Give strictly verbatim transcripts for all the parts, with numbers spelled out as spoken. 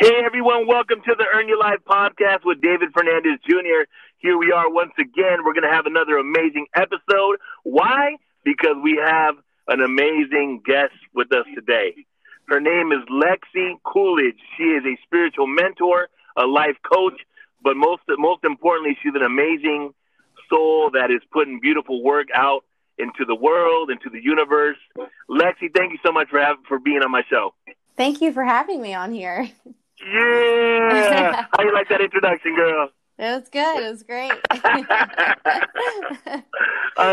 Hey, everyone. Welcome to the Earn Your Life podcast with David Fernandez, Junior Here we are once again. We're going to have another amazing episode. Why? Because we have an amazing guest with us today. Her name is Lexi Coolidge. She is a spiritual mentor, a life coach, but most most importantly, she's an amazing soul that is putting beautiful work out into the world, into the universe. Lexi, thank you so much for having, for being on my show. Thank you for having me on here. Yeah. How you like that introduction, girl? It was good. It was great. I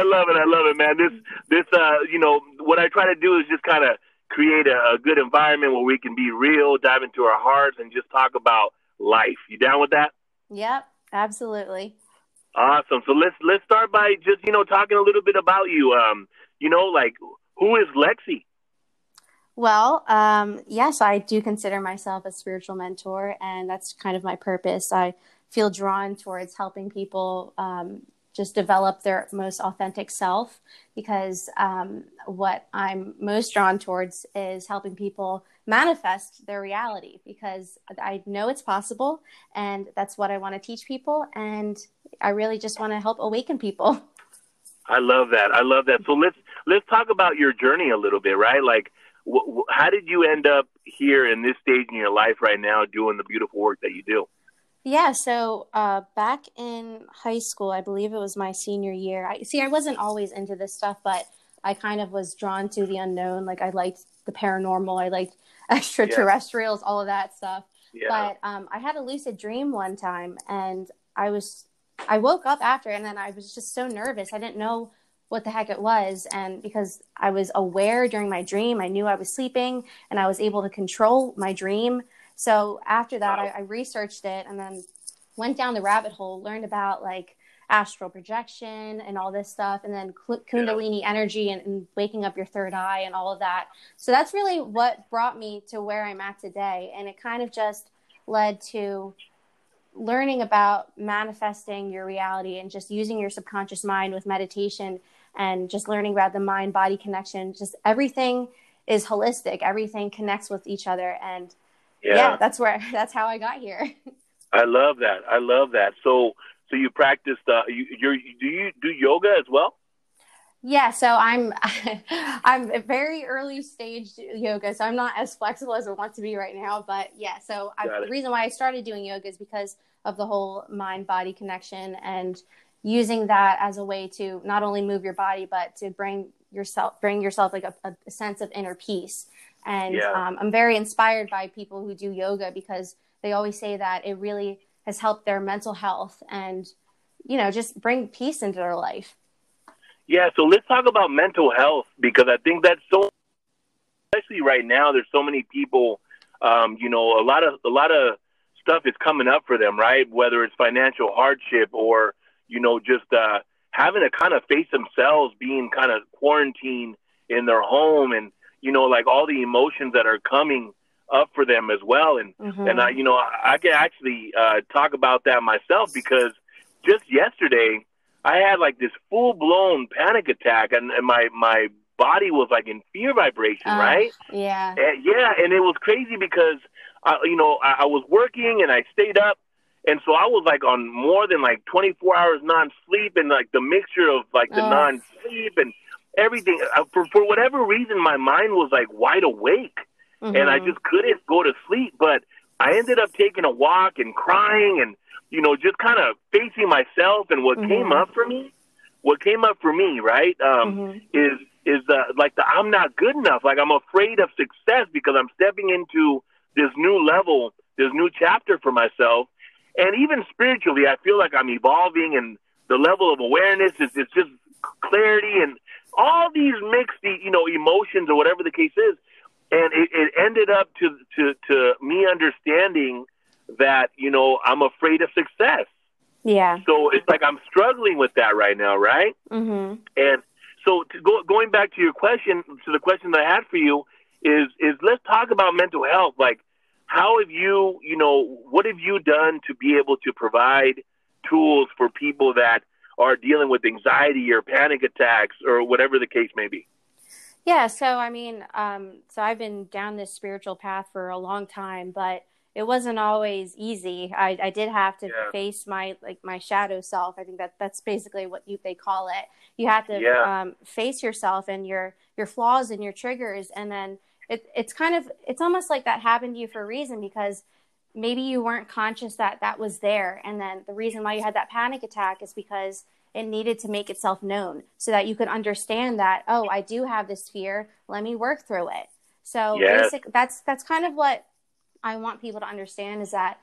love it. I love it, man. This, this, uh, you know, what I try to do is just kind of create a, a good environment where we can be real, dive into our hearts, and just talk about life. You down with that? Yep, absolutely. Awesome. So let's let's start by just, you know, talking a little bit about you. Um, you know, like, who is Lexi? Well, um, yes, I do consider myself a spiritual mentor, and that's kind of my purpose. I feel drawn towards helping people um, just develop their most authentic self, because um, what I'm most drawn towards is helping people manifest their reality, because I know it's possible, and that's what I want to teach people, and I really just want to help awaken people. I love that. I love that. So let's let's talk about your journey a little bit, right? Like, how did you end up here in this stage in your life right now doing the beautiful work that you do? Yeah, so uh, back in high school, I believe it was my senior year. I, see, I wasn't always into this stuff, but I kind of was drawn to the unknown. Like, I liked the paranormal. I liked extraterrestrials, yeah. all of that stuff. Yeah. But um, I had a lucid dream one time, and I was I woke up after, and then I was just so nervous. I didn't know what the heck it was. And because I was aware during my dream, I knew I was sleeping and I was able to control my dream. So after that, wow. I, I researched it and then went down the rabbit hole, learned about like astral projection and all this stuff, and then cl- Kundalini yeah. energy and, and waking up your third eye and all of that. So that's really what brought me to where I'm at today. And it kind of just led to learning about manifesting your reality and just using your subconscious mind with meditation and just learning about the mind-body connection. Just everything is holistic. Everything connects with each other. And yeah. yeah, that's where, that's how I got here. I love that. I love that. So, so you practice, uh, you, you're, do you do yoga as well? Yeah. So I'm, I'm a very early stage yoga. So I'm not as flexible as I want to be right now, but yeah. So I, the reason why I started doing yoga is because of the whole mind body connection and using that as a way to not only move your body, but to bring yourself, bring yourself like a, a sense of inner peace. And yeah. um, I'm very inspired by people who do yoga, because they always say that it really has helped their mental health and, you know, just bring peace into their life. Yeah. So let's talk about mental health, because I think that's so, especially right now, there's so many people, um, you know, a lot of, a lot of stuff is coming up for them, right? Whether it's financial hardship or, you know, just uh, having to kind of face themselves being kind of quarantined in their home, and, you know, like all the emotions that are coming up for them as well. And, mm-hmm. and I, you know, I, I can actually uh, talk about that myself, because just yesterday I had like this full blown panic attack, and, and my, my body was like in fear vibration. Uh, right. Yeah. And, yeah. And it was crazy because I, you know, I, I was working and I stayed up. And so I was like on more than like twenty-four hours non-sleep, and like the mixture of like the oh. non-sleep and everything. For, for whatever reason, my mind was like wide awake, mm-hmm. and I just couldn't go to sleep. But I ended up taking a walk and crying and, you know, just kind of facing myself. And what mm-hmm. came up for me, what came up for me, right, um, mm-hmm. is is the, like the I'm not good enough. Like, I'm afraid of success because I'm stepping into this new level, this new chapter for myself. And even spiritually, I feel like I'm evolving, and the level of awareness is it's just clarity and all these mixed, you know, emotions or whatever the case is. And it, it ended up to, to, to me understanding that, you know, I'm afraid of success. Yeah. So it's like I'm struggling with that right now, right? Mm-hmm. And so to go, going back to your question, to the question that I had for you is, is let's talk about mental health. Like, how have you, you know, what have you done to be able to provide tools for people that are dealing with anxiety or panic attacks or whatever the case may be? Yeah. So, I mean, um, so I've been down this spiritual path for a long time, but it wasn't always easy. I, I did have to yeah. face my, like my shadow self. I think that that's basically what you, they call it. You have to yeah. um, face yourself and your, your flaws and your triggers. And then it, it's kind of, it's almost like that happened to you for a reason, because maybe you weren't conscious that that was there. And then the reason why you had that panic attack is because it needed to make itself known so that you could understand that, oh, I do have this fear. Let me work through it. So yes. basic, that's, that's kind of what I want people to understand, is that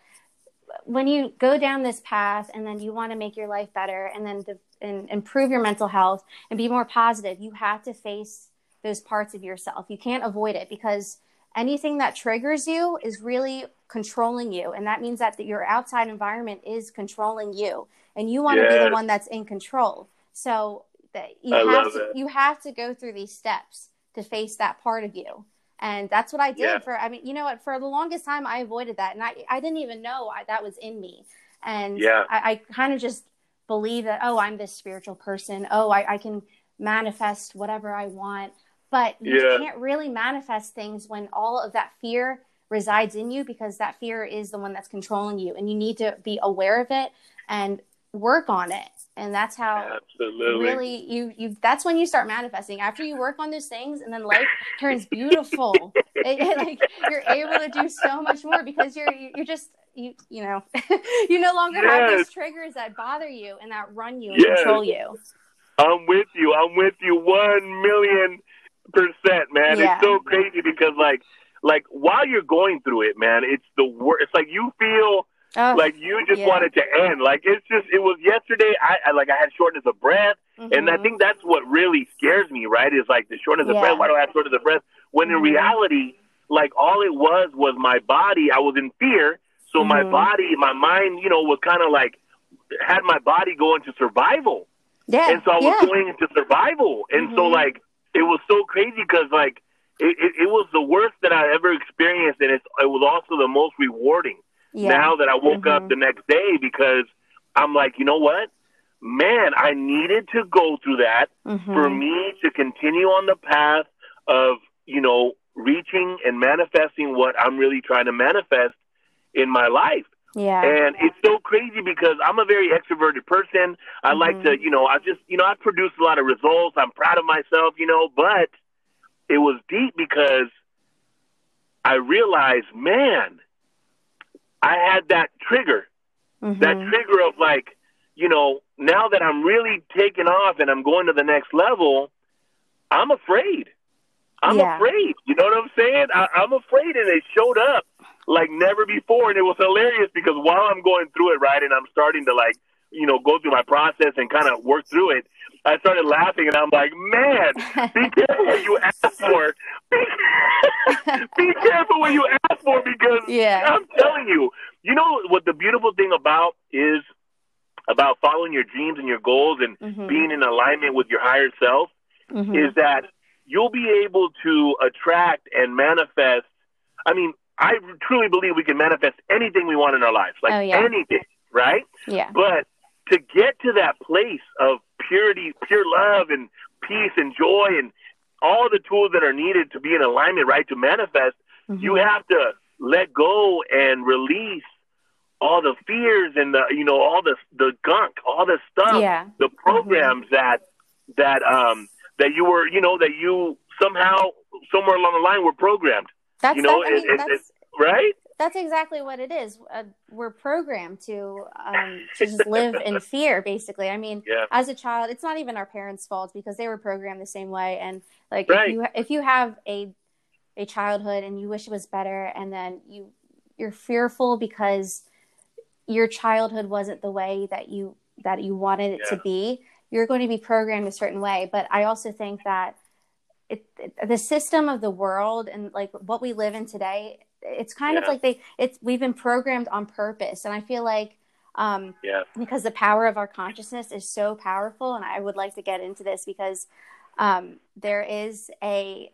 when you go down this path and then you want to make your life better and then to, and improve your mental health and be more positive, you have to face those parts of yourself. You can't avoid it, because anything that triggers you is really controlling you. And that means that the, your outside environment is controlling you, and you want yes. to be the one that's in control. So that you, have to, you have to go through these steps to face that part of you. And that's what I did yeah. for, I mean, you know what, for the longest time I avoided that. And I, I didn't even know I, that was in me. And yeah. I, I kind of just believe that, oh, I'm this spiritual person. Oh, I, I can manifest whatever I want. But you yeah. can't really manifest things when all of that fear resides in you, because that fear is the one that's controlling you. And you need to be aware of it and work on it. And that's how Absolutely. really you, you, that's when you start manifesting, after you work on those things, and then life turns beautiful. It, it, like, you're able to do so much more, because you're, you're just, you, you know, you no longer yes. have those triggers that bother you and that run you and yes. control you. I'm with you. I'm with you. One million percent, man. Yeah. It's so crazy, because like, like while you're going through it, man, it's the worst. It's like you feel Oh, like you just yeah. want it to end. Like it's just, it was yesterday. I, I like I had shortness of breath, mm-hmm. and I think that's what really scares me. Right? Is like the shortness yeah. of breath. Why do I have shortness of breath? When mm-hmm. in reality, like all it was was my body. I was in fear, so mm-hmm. my body, my mind, you know, was kind of like had my body go into survival. Yeah, and so I was yeah. going into survival, and mm-hmm. so like it was so crazy, because like it, it, it was the worst that I ever experienced, and it's, it was also the most rewarding. Yeah. Now that I woke mm-hmm. up the next day, because I'm like, you know what, man, I needed to go through that mm-hmm. for me to continue on the path of, you know, reaching and manifesting what I'm really trying to manifest in my life. Yeah. And it's so crazy, because I'm a very extroverted person. I mm-hmm. like to, you know, I just, you know, I produce a lot of results. I'm proud of myself, you know, but it was deep, because I realized, man, I had that trigger, mm-hmm. that trigger of like, you know, now that I'm really taking off and I'm going to the next level, I'm afraid. I'm yeah. afraid. You know what I'm saying? I, I'm afraid. And it showed up like never before. And it was hilarious, because while I'm going through it, right, and I'm starting to like, you know, go through my process and kind of work through it, I started laughing, and I'm like, man, be careful what you ask for. Be, be careful what you ask for, because yeah. I'm telling you, you know what the beautiful thing about is about following your dreams and your goals and mm-hmm. being in alignment with your higher self mm-hmm. is that you'll be able to attract and manifest. I mean, I truly believe we can manifest anything we want in our lives, like oh, yeah. anything, right? Yeah. But to get to that place of purity, pure love and peace and joy and all the tools that are needed to be in alignment, right, to manifest, mm-hmm. you have to let go and release all the fears and the, you know, all the the gunk, all the stuff, yeah. the programs mm-hmm. that that um that you were, you know, that you somehow somewhere along the line were programmed. That's you know, that, I mean, it, that's... It, it, right? That's exactly what it is. Uh, we're programmed to, um, to just live in fear, basically. I mean, yeah. as a child, it's not even our parents' fault, because they were programmed the same way. And like, right. if you if you have a a childhood and you wish it was better, and then you you're fearful because your childhood wasn't the way that you that you wanted it yeah. to be, you're going to be programmed a certain way. But I also think that it, it, the system of the world and like what we live in today, it's kind yeah. of like they it's we've been programmed on purpose. And I feel like um yeah. because the power of our consciousness is so powerful, and I would like to get into this, because um there is a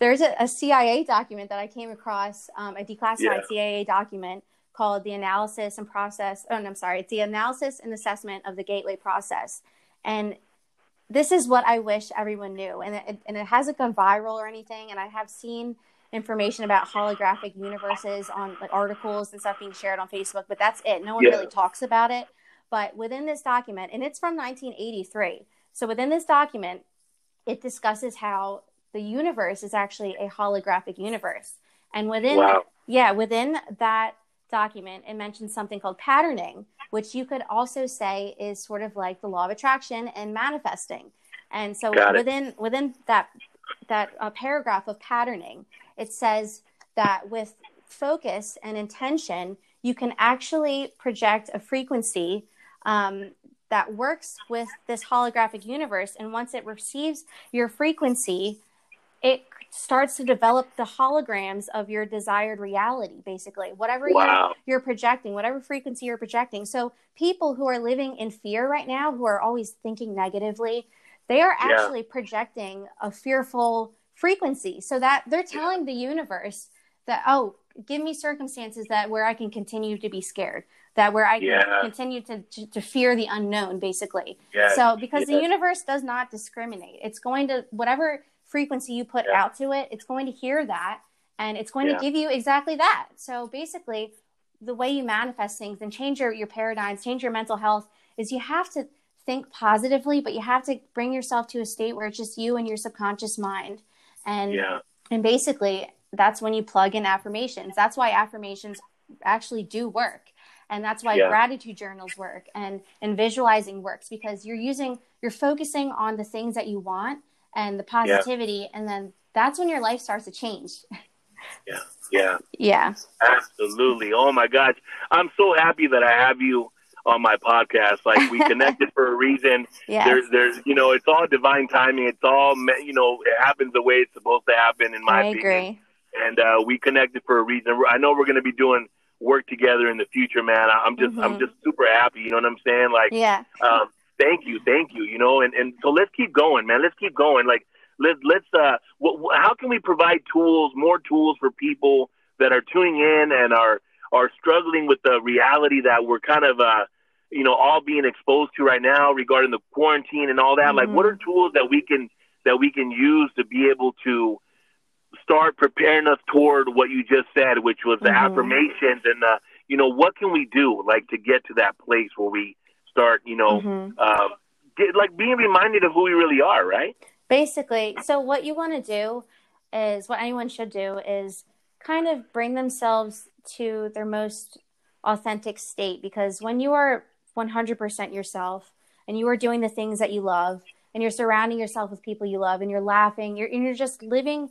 there's a, a C I A document that I came across, um a declassified yeah. C I A document called the analysis and process oh no, I'm sorry it's the analysis and assessment of the Gateway Process. And this is what I wish everyone knew, and it, and it hasn't gone viral or anything, and I have seen information about holographic universes on like articles and stuff being shared on Facebook, but that's it. No one yeah. really talks about it. But within this document, and it's from nineteen eighty-three. So within this document, it discusses how the universe is actually a holographic universe. And within, wow. yeah, within that document, it mentions something called patterning, which you could also say is sort of like the law of attraction and manifesting. And so Got within it. within that that uh, paragraph of patterning, it says that with focus and intention, you can actually project a frequency um, that works with this holographic universe. And once it receives your frequency, it starts to develop the holograms of your desired reality, basically. Whatever wow. you're, you're projecting, whatever frequency you're projecting. So people who are living in fear right now, who are always thinking negatively, they are actually yeah. projecting a fearful frequency. So that they're telling yeah. the universe that, oh, give me circumstances that where I can continue to be scared, that where I can yeah. continue to, to, to fear the unknown, basically. Yes. So because yes. the universe does not discriminate. It's going to, whatever frequency you put yeah. out to it, it's going to hear that, and it's going yeah. to give you exactly that. So basically, the way you manifest things and change your, your paradigms, change your mental health, is you have to think positively, but you have to bring yourself to a state where it's just you and your subconscious mind. And yeah. and basically, that's when you plug in affirmations. That's why affirmations actually do work. And that's why yeah. gratitude journals work and, and visualizing works, because you're using, you're focusing on the things that you want and the positivity. Yeah. And then that's when your life starts to change. Yeah. Yeah. Yeah. Absolutely. Oh my gosh. I'm so happy that I have you on my podcast. Like, we connected for a reason. Yeah. There's, there's, you know, it's all divine timing. It's all, you know, it happens the way it's supposed to happen, in my I opinion. Agree. And uh, we connected for a reason. I know we're going to be doing work together in the future, man. I'm just, mm-hmm. I'm just super happy. You know what I'm saying? Like, yeah. um, thank you. Thank you. You know, and, and so let's keep going, man. Let's keep going. Like, let's, let's, uh, w- w- how can we provide tools, more tools for people that are tuning in and are, are struggling with the reality that we're kind of, uh, you know, all being exposed to right now regarding the quarantine and all that? Mm-hmm. Like, what are tools that we can, that we can use to be able to start preparing us toward what you just said, which was the mm-hmm. affirmations and the, you know, what can we do, like, to get to that place where we start, you know, mm-hmm. um, get, like, being reminded of who we really are, right? Basically. So what you want to do is, what anyone should do is kind of bring themselves to their most authentic state, because when you are one hundred percent yourself and you are doing the things that you love and you're surrounding yourself with people you love and you're laughing, you're, and you're just living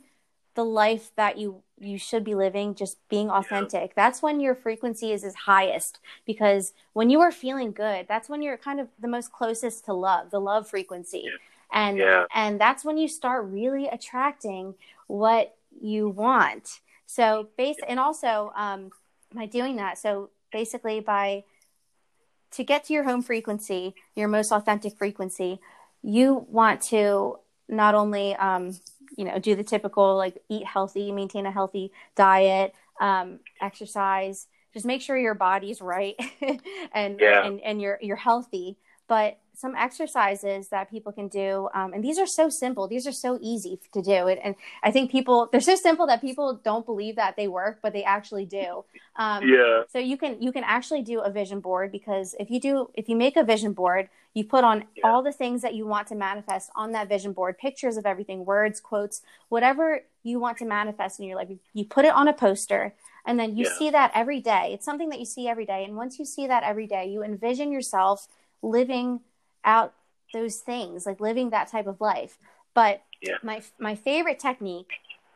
the life that you, you should be living, just being authentic. Yeah. That's when your frequency is is highest, because when you are feeling good, that's when you're kind of the most closest to love, the love frequency. Yeah. And, yeah. and that's when you start really attracting what you want. So base and also, um, by doing that, so basically by, to get to your home frequency, your most authentic frequency, you want to not only, um, you know, do the typical, like, eat healthy, maintain a healthy diet, um, exercise, just make sure your body's right and, yeah. and, and you're, you're healthy, but some exercises that people can do. Um, and these are so simple. These are so easy to do. And, and I think people, they're so simple that people don't believe that they work, but they actually do. Um, yeah. So you can, you can actually do a vision board, because if you do, if you make a vision board, you put on yeah. all the things that you want to manifest on that vision board, pictures of everything, words, quotes, whatever you want to manifest in your life. You, you put it on a poster, and then you yeah. see that every day. It's something that you see every day. And once you see that every day, you envision yourself living out those things, like living that type of life. But yeah. my my favorite technique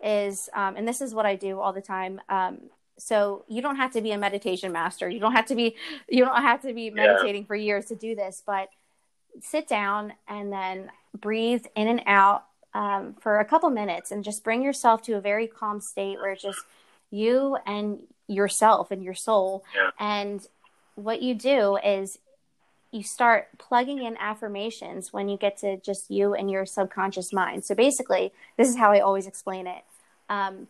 is, um, and this is what I do all the time. Um, so you don't have to be a meditation master. You don't have to be, you don't have to be meditating yeah. for years to do this, but sit down and then breathe in and out um, for a couple minutes, and just bring yourself to a very calm state where it's just you and yourself and your soul. Yeah. And what you do is, you start plugging in affirmations when you get to just you and your subconscious mind. So basically, this is how I always explain it. Um,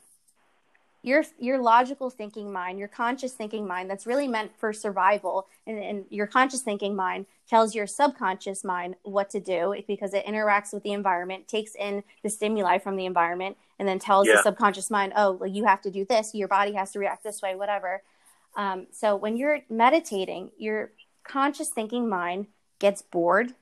your your logical thinking mind, your conscious thinking mind that's really meant for survival, and, and your conscious thinking mind tells your subconscious mind what to do because it interacts with the environment, takes in the stimuli from the environment, and then tells yeah. the subconscious mind, oh, well, you have to do this, your body has to react this way, whatever. Um, so when you're meditating, your conscious thinking mind gets bored,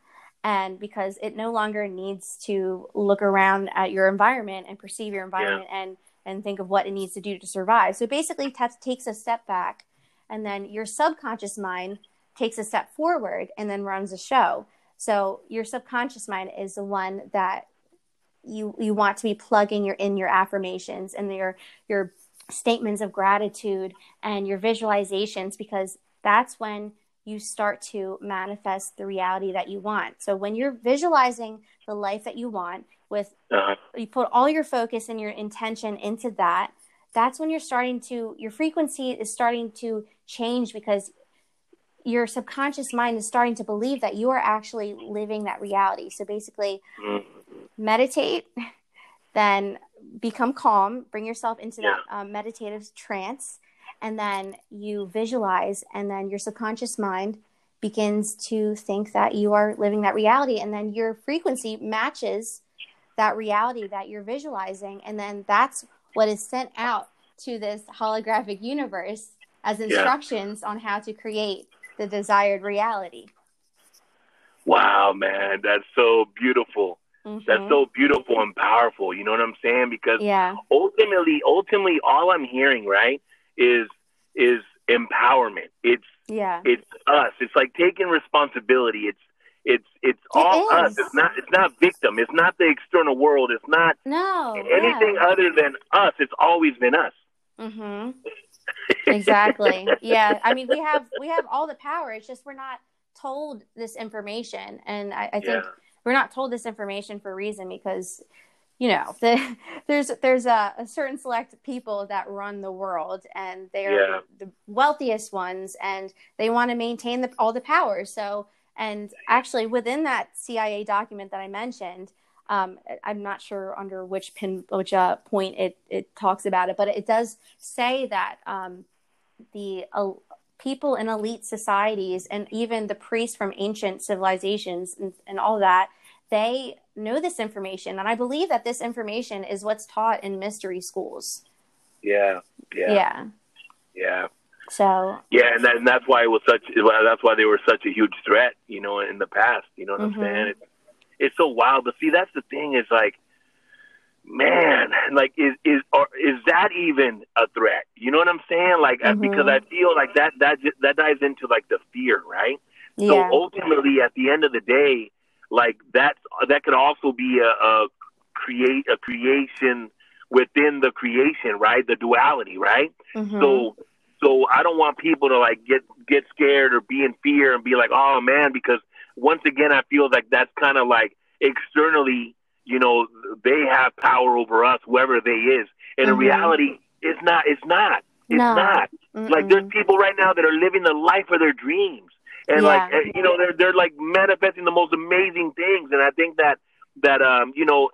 and because it no longer needs to look around at your environment and perceive your environment yeah. and and think of what it needs to do to survive. So it basically t- takes a step back, and then your subconscious mind takes a step forward and then runs the show. So your subconscious mind is the one that you you want to be plugging your in your affirmations and your your statements of gratitude and your visualizations, because that's when you start to manifest the reality that you want. So when you're visualizing the life that you want, with uh-huh. you put all your focus and your intention into that, that's when you're starting to, your frequency is starting to change, because your subconscious mind is starting to believe that you are actually living that reality. So basically, mm-hmm. meditate, then become calm, bring yourself into yeah. that um, meditative trance, and then you visualize, and then your subconscious mind begins to think that you are living that reality. And then your frequency matches that reality that you're visualizing. And then that's what is sent out to this holographic universe as instructions yeah. on how to create the desired reality. Wow, man, that's so beautiful. Mm-hmm. That's so beautiful and powerful. You know what I'm saying? Because yeah. ultimately, ultimately, all I'm hearing, right, is is empowerment. It's yeah. it's us. It's like taking responsibility. It's it's it's it all is. us. It's not it's not victim. It's not the external world. It's not no anything yeah. other than us. It's always been us. Mm-hmm. Exactly. Yeah. I mean, we have we have all the power. It's just we're not told this information, and I, I think yeah. we're not told this information for a reason, because, you know, the, there's there's a, a certain select people that run the world, and they are yeah. the, the wealthiest ones, and they want to maintain the, all the power. So, and actually within that C I A document that I mentioned, um, I'm not sure under which pin, which uh, point it, it talks about it, but it does say that um, the uh, people in elite societies, and even the priests from ancient civilizations and, and all that, they know this information, and I believe that this information is what's taught in mystery schools. Yeah, yeah, yeah, yeah. So yeah, and, that, and that's why it was such. That's why they were such a huge threat, you know, in the past. You know what mm-hmm. I'm saying? It's, it's so wild. But see, that's the thing. Is like, man, like is is or is that even a threat? You know what I'm saying? Like mm-hmm. because I feel like that that that dives into like the fear, right? Yeah. So ultimately, at the end of the day, like that's that could also be a, a create a creation within the creation, right? The duality, right? Mm-hmm. So, so I don't want people to like get get scared or be in fear and be like, oh man, because once again, I feel like that's kind of like externally, you know, they have power over us, whoever they is, and mm-hmm. in reality, it's not. It's not. It's no. not. Mm-mm. Like there's people right now that are living the life of their dreams. And yeah. like, you know, they're, they're like manifesting the most amazing things. And I think that, that, um, you know,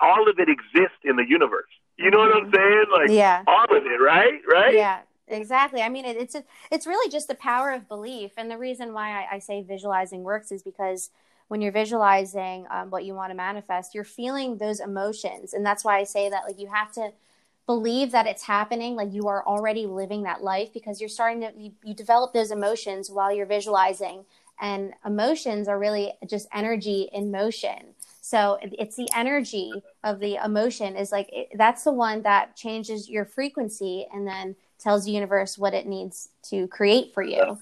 all of it exists in the universe. You know mm-hmm. what I'm saying? Like yeah. all of it, right? Right? Yeah, exactly. I mean, it, it's, a, it's really just the power of belief. And the reason why I, I say visualizing works is because when you're visualizing um, what you want to manifest, you're feeling those emotions. And that's why I say that, like, you have to believe that it's happening, like you are already living that life, because you're starting to, you, you develop those emotions while you're visualizing, and emotions are really just energy in motion. So it's the energy of the emotion is like, it, that's the one that changes your frequency and then tells the universe what it needs to create for you.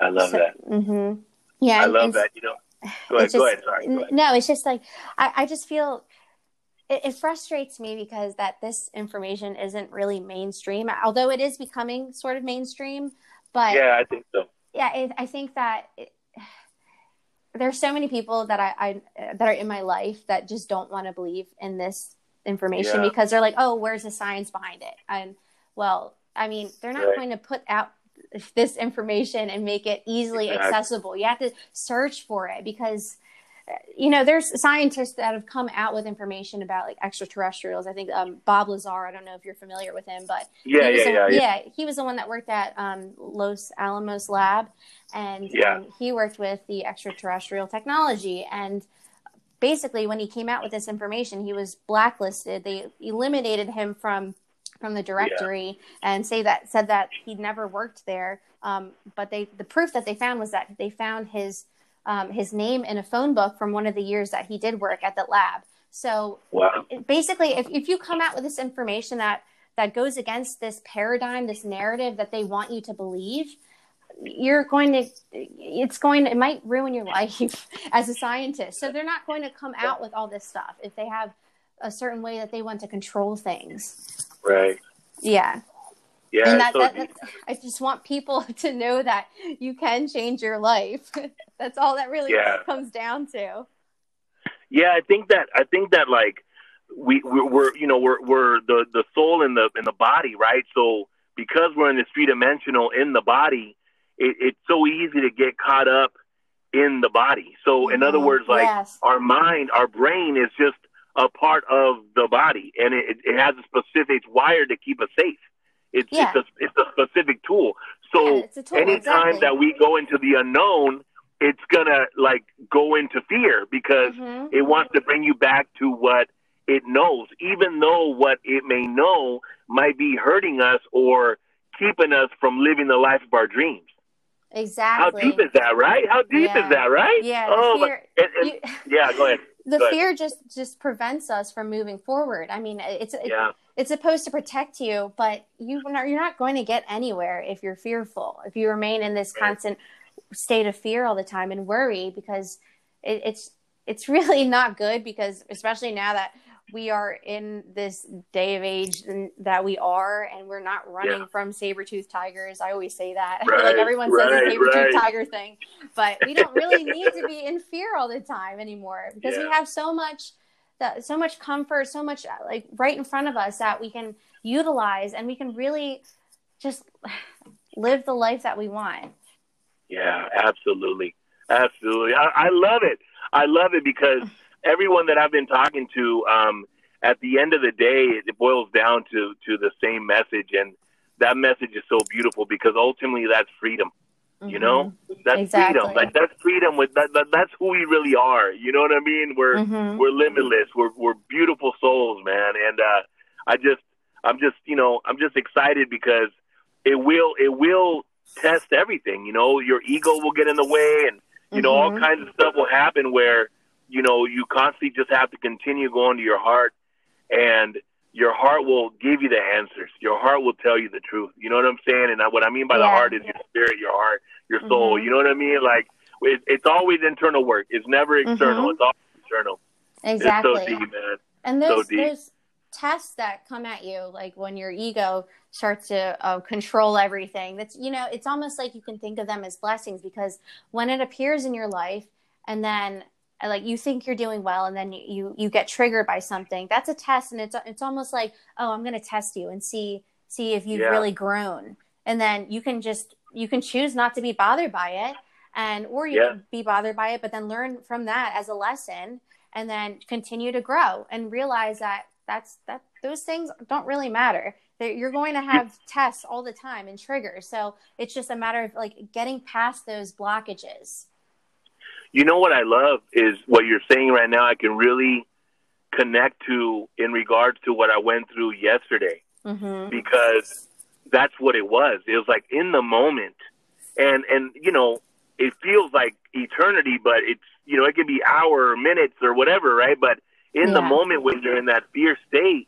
I love so, that. Mm-hmm. Yeah. I love and, that. You know, go ahead, just, go ahead. Sorry, go ahead. No, it's just like, I, I just feel it frustrates me because that this information isn't really mainstream, although it is becoming sort of mainstream. But yeah, I think so. Yeah, it, I think that it, there are so many people that I, I that are in my life that just don't want to believe in this information yeah. because they're like, "Oh, where's the science behind it?" And well, I mean, they're not right. going to put out this information and make it easily exactly. accessible. You have to search for it because you know, there's scientists that have come out with information about like extraterrestrials. I think um, Bob Lazar, I don't know if you're familiar with him, but yeah, yeah, the, yeah, yeah, he was the one that worked at um, Los Alamos Lab, and yeah. um, he worked with the extraterrestrial technology. And basically, when he came out with this information, he was blacklisted. They eliminated him from from the directory yeah. and say that said that he'd never worked there. Um, but they the proof that they found was that they found his Um, his name in a phone book from one of the years that he did work at the lab. So wow. it, basically, if, if you come out with this information that, that goes against this paradigm, this narrative that they want you to believe, you're going to, it's going to, it might ruin your life as a scientist. So they're not going to come out with all this stuff if they have a certain way that they want to control things. Right. Yeah. Yeah. And that, so that, that, I just want people to know that you can change your life. That's all that really yeah. comes down to. Yeah, I think that I think that like we we're, we're you know we're we're the, the soul in the in the body, right? So because we're in the three dimensional in the body, it, it's so easy to get caught up in the body. So in mm-hmm. other words, like yes. our mind, our brain is just a part of the body, and it, it has a specific wire to keep us safe. It's yeah. it's, a, it's a specific tool. So yeah, it's a tool, anytime exactly. that we go into the unknown, it's gonna like go into fear because mm-hmm. it wants to bring you back to what it knows, even though what it may know might be hurting us or keeping us from living the life of our dreams. Exactly. How deep is that, right? How deep yeah. is that, right? Yeah. Oh, fear, but, and, and, you, yeah. Go ahead. The go fear ahead. just just prevents us from moving forward. I mean, it's it's, yeah. it's supposed to protect you, but you you're not going to get anywhere if you're fearful. If you remain in this right. constant state of fear all the time and worry, because it, it's it's really not good, because especially now that we are in this day of age that we are, and we're not running yeah. from saber-toothed tigers. I always say that. Right, I feel like everyone right, says the saber-toothed right. tiger thing, but we don't really need to be in fear all the time anymore, because yeah. we have so much that so much comfort, so much like right in front of us that we can utilize, and we can really just live the life that we want. Yeah, absolutely. Absolutely. I, I love it. I love it because everyone that I've been talking to, um, at the end of the day, it boils down to, to the same message. And that message is so beautiful because ultimately that's freedom, mm-hmm. you know, that's exactly. freedom. Like that's freedom with that, that. That's who we really are. You know what I mean? We're, mm-hmm. we're limitless. We're, we're beautiful souls, man. And, uh, I just, I'm just, you know, I'm just excited because it will, it will, test everything, you know, your ego will get in the way, and you know mm-hmm. all kinds of stuff will happen where, you know, you constantly just have to continue going to your heart, and your heart will give you the answers. Your heart will tell you the truth. You know what I'm saying? And I, what I mean by yeah. the heart is your spirit, your heart, your soul. Mm-hmm. You know what I mean? Like it, it's always internal work. It's never external. Mm-hmm. It's always internal. Exactly. It's so deep, man. And those, so deep. those tests that come at you, like when your ego starts to uh, control everything, that's, you know, it's almost like you can think of them as blessings, because when it appears in your life and then like you think you're doing well, and then you you, you get triggered by something, that's a test. And it's it's almost like, oh, I'm going to test you and see see if you've yeah. really grown. And then you can just you can choose not to be bothered by it, and or you yeah. can be bothered by it, but then learn from that as a lesson, and then continue to grow and realize that that's that those things don't really matter. You're going to have tests all the time and triggers. So it's just a matter of like getting past those blockages. You know what I love is what you're saying right now. I can really connect to in regards to what I went through yesterday, mm-hmm. because that's what it was. It was like in the moment, and, and, you know, it feels like eternity, but it's, you know, it could be hour or minutes or whatever. Right. But in yeah. the moment when you're in that fear state,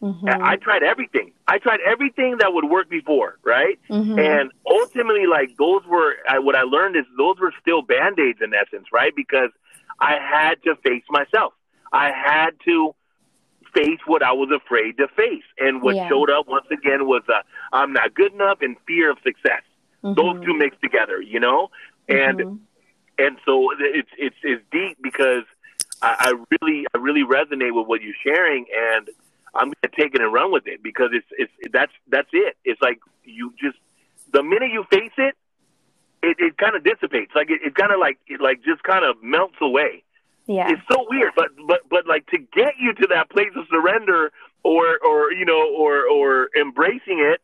mm-hmm. I tried everything. I tried everything that would work before, right? Mm-hmm. And ultimately, like, those were, I, what I learned is those were still Band-Aids in essence, right? Because I had to face myself. I had to face what I was afraid to face. And what yeah. showed up once again was uh, I'm not good enough and fear of success. Mm-hmm. Those two mixed together, you know? And mm-hmm. and so it's, it's, it's deep because I, I really I really resonate with what you're sharing, and I'm going to take it and run with it, because it's, it's, that's, that's it. It's like, you just, the minute you face it, it, it kind of dissipates. Like it, it kind of like, it like just kind of melts away. Yeah. It's so weird, but, but, but like to get you to that place of surrender or, or, you know, or, or embracing it,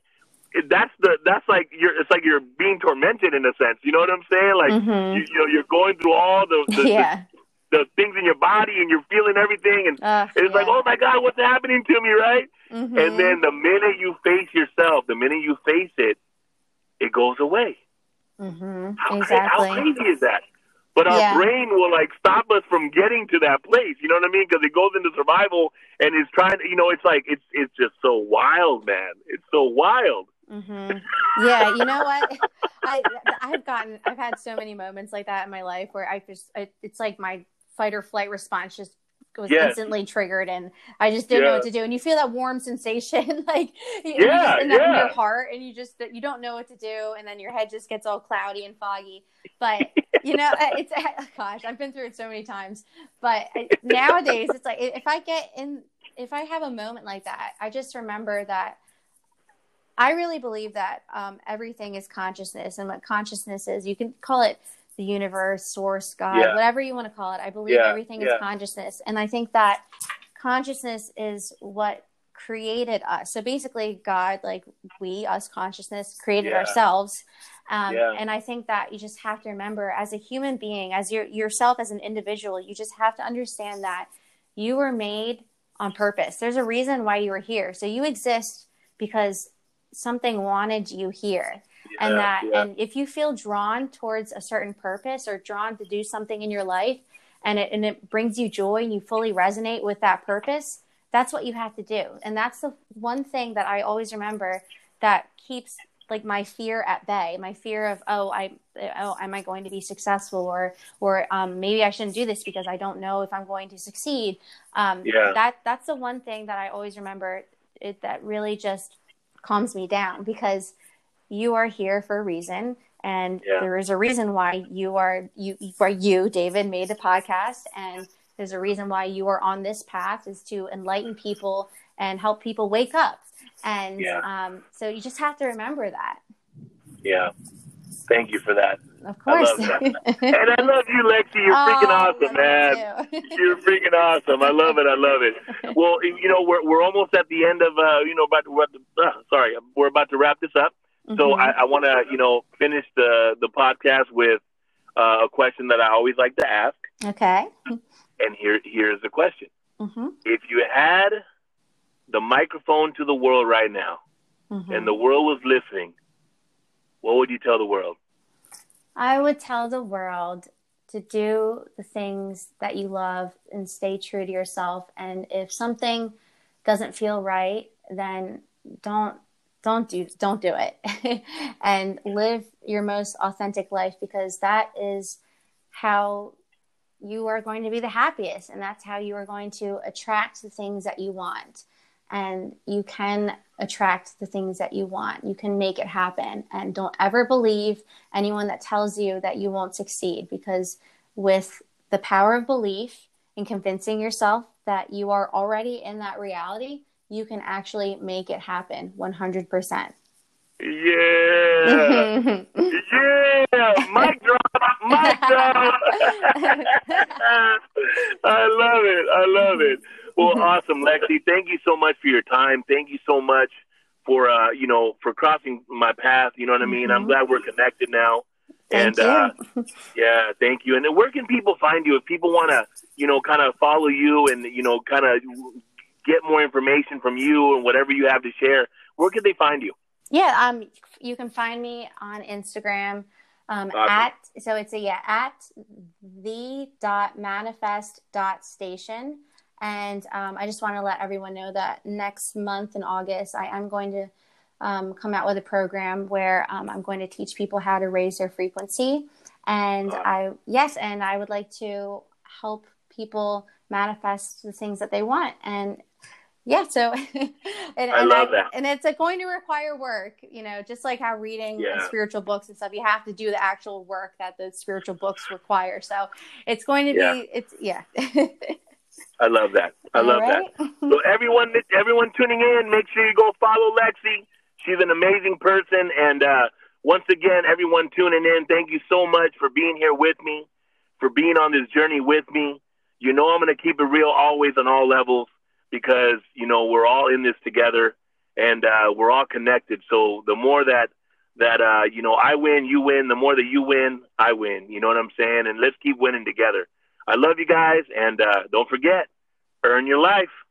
that's the, that's like you're, it's like you're being tormented in a sense. You know what I'm saying? Like, mm-hmm. you, you know, you're going through all the, the, yeah. the, the things in your body and you're feeling everything. And uh, it's yeah. like, oh my God, what's happening to me? Right. Mm-hmm. And then the minute you face yourself, the minute you face it, it goes away. Mm-hmm. How, exactly. How crazy is that? But our yeah. brain will, like, stop us from getting to that place. You know what I mean? Because it goes into survival and it's trying to, you know, it's like, it's it's just so wild, man. It's so wild. Mm-hmm. Yeah, you know what? I, I've gotten, I've had so many moments like that in my life where I just, I, it's like my fight or flight response just was yes. instantly triggered and I just didn't yeah. know what to do. And you feel that warm sensation, like yeah, in yeah. your heart, and you just, you don't know what to do. And then your head just gets all cloudy and foggy. But you know, it's, gosh, I've been through it so many times, but nowadays it's like, if I get in, if I have a moment like that, I just remember that I really believe that um, everything is consciousness, and what consciousness is, you can call it the universe, source, God, yeah. whatever you want to call it. I believe yeah. everything yeah. is consciousness. And I think that consciousness is what created us. So basically God, like we, us, consciousness created yeah. ourselves. Um, yeah. And I think that you just have to remember as a human being, as your, yourself, as an individual, you just have to understand that you were made on purpose. There's a reason why you were here. So you exist because something wanted you here. Yeah, and that, yeah. and if you feel drawn towards a certain purpose or drawn to do something in your life, and it and it brings you joy, and you fully resonate with that purpose, that's what you have to do. And that's the one thing that I always remember that keeps like my fear at bay, my fear of oh, I oh, am I going to be successful, or or um, maybe I shouldn't do this because I don't know if I'm going to succeed. Um, yeah. That that's the one thing that I always remember it, that really just calms me down, because you are here for a reason, and yeah. there is a reason why you are you why you, David, made the podcast, and there's a reason why you are on this path, is to enlighten people and help people wake up. And yeah. um, so you just have to remember that. Yeah. Thank you for that. Of course. I love that. And I love you, Lexi. You're oh, freaking awesome, man. You. You're freaking awesome. I love it. I love it. Well, you know, we're we're almost at the end of, uh, you know, about to, uh, sorry, we're about to wrap this up. So mm-hmm. I, I want to, you know, finish the, the podcast with uh, a question that I always like to ask. Okay. And here here's the question. Mm-hmm. If you had the microphone to the world right now, mm-hmm. and the world was listening, what would you tell the world? I would tell the world to do the things that you love and stay true to yourself. And if something doesn't feel right, then don't. Don't do, don't do it and live your most authentic life, because that is how you are going to be the happiest. And that's how you are going to attract the things that you want. And you can attract the things that you want. You can make it happen. And don't ever believe anyone that tells you that you won't succeed, because with the power of belief and convincing yourself that you are already in that reality, you can actually make it happen one hundred percent. Yeah. Yeah. Mic drop. Mic drop. I love it. I love it. Well, awesome, Lexi. Thank you so much for your time. Thank you so much for, uh, you know, for crossing my path. You know what I mean? Mm-hmm. I'm glad we're connected now. Thank and, you. Uh, yeah, thank you. And then where can people find you if people want to, you know, kind of follow you and, you know, kind of get more information from you and whatever you have to share? Where can they find you? Yeah, um, you can find me on Instagram um, awesome. at so it's a yeah at the dot manifest dot station, and um, I just want to let everyone know that next month in August I am going to um, come out with a program where um, I'm going to teach people how to raise their frequency, and awesome. I yes, and I would like to help people manifest the things that they want. And yeah, so and, and I love I, that. And it's like going to require work, you know, just like how reading yeah. spiritual books and stuff, you have to do the actual work that the spiritual books require. So it's going to yeah. be, it's yeah. I love that. I All love right? that. So everyone, everyone tuning in, make sure you go follow Lexi. She's an amazing person. And uh, once again, everyone tuning in, thank you so much for being here with me, for being on this journey with me. you know I'm going to keep it real always on all levels because, you know, we're all in this together and uh, we're all connected. So the more that, that uh, you know, I win, you win, the more that you win, I win. You know what I'm saying? And let's keep winning together. I love you guys, and uh, don't forget, earn your life.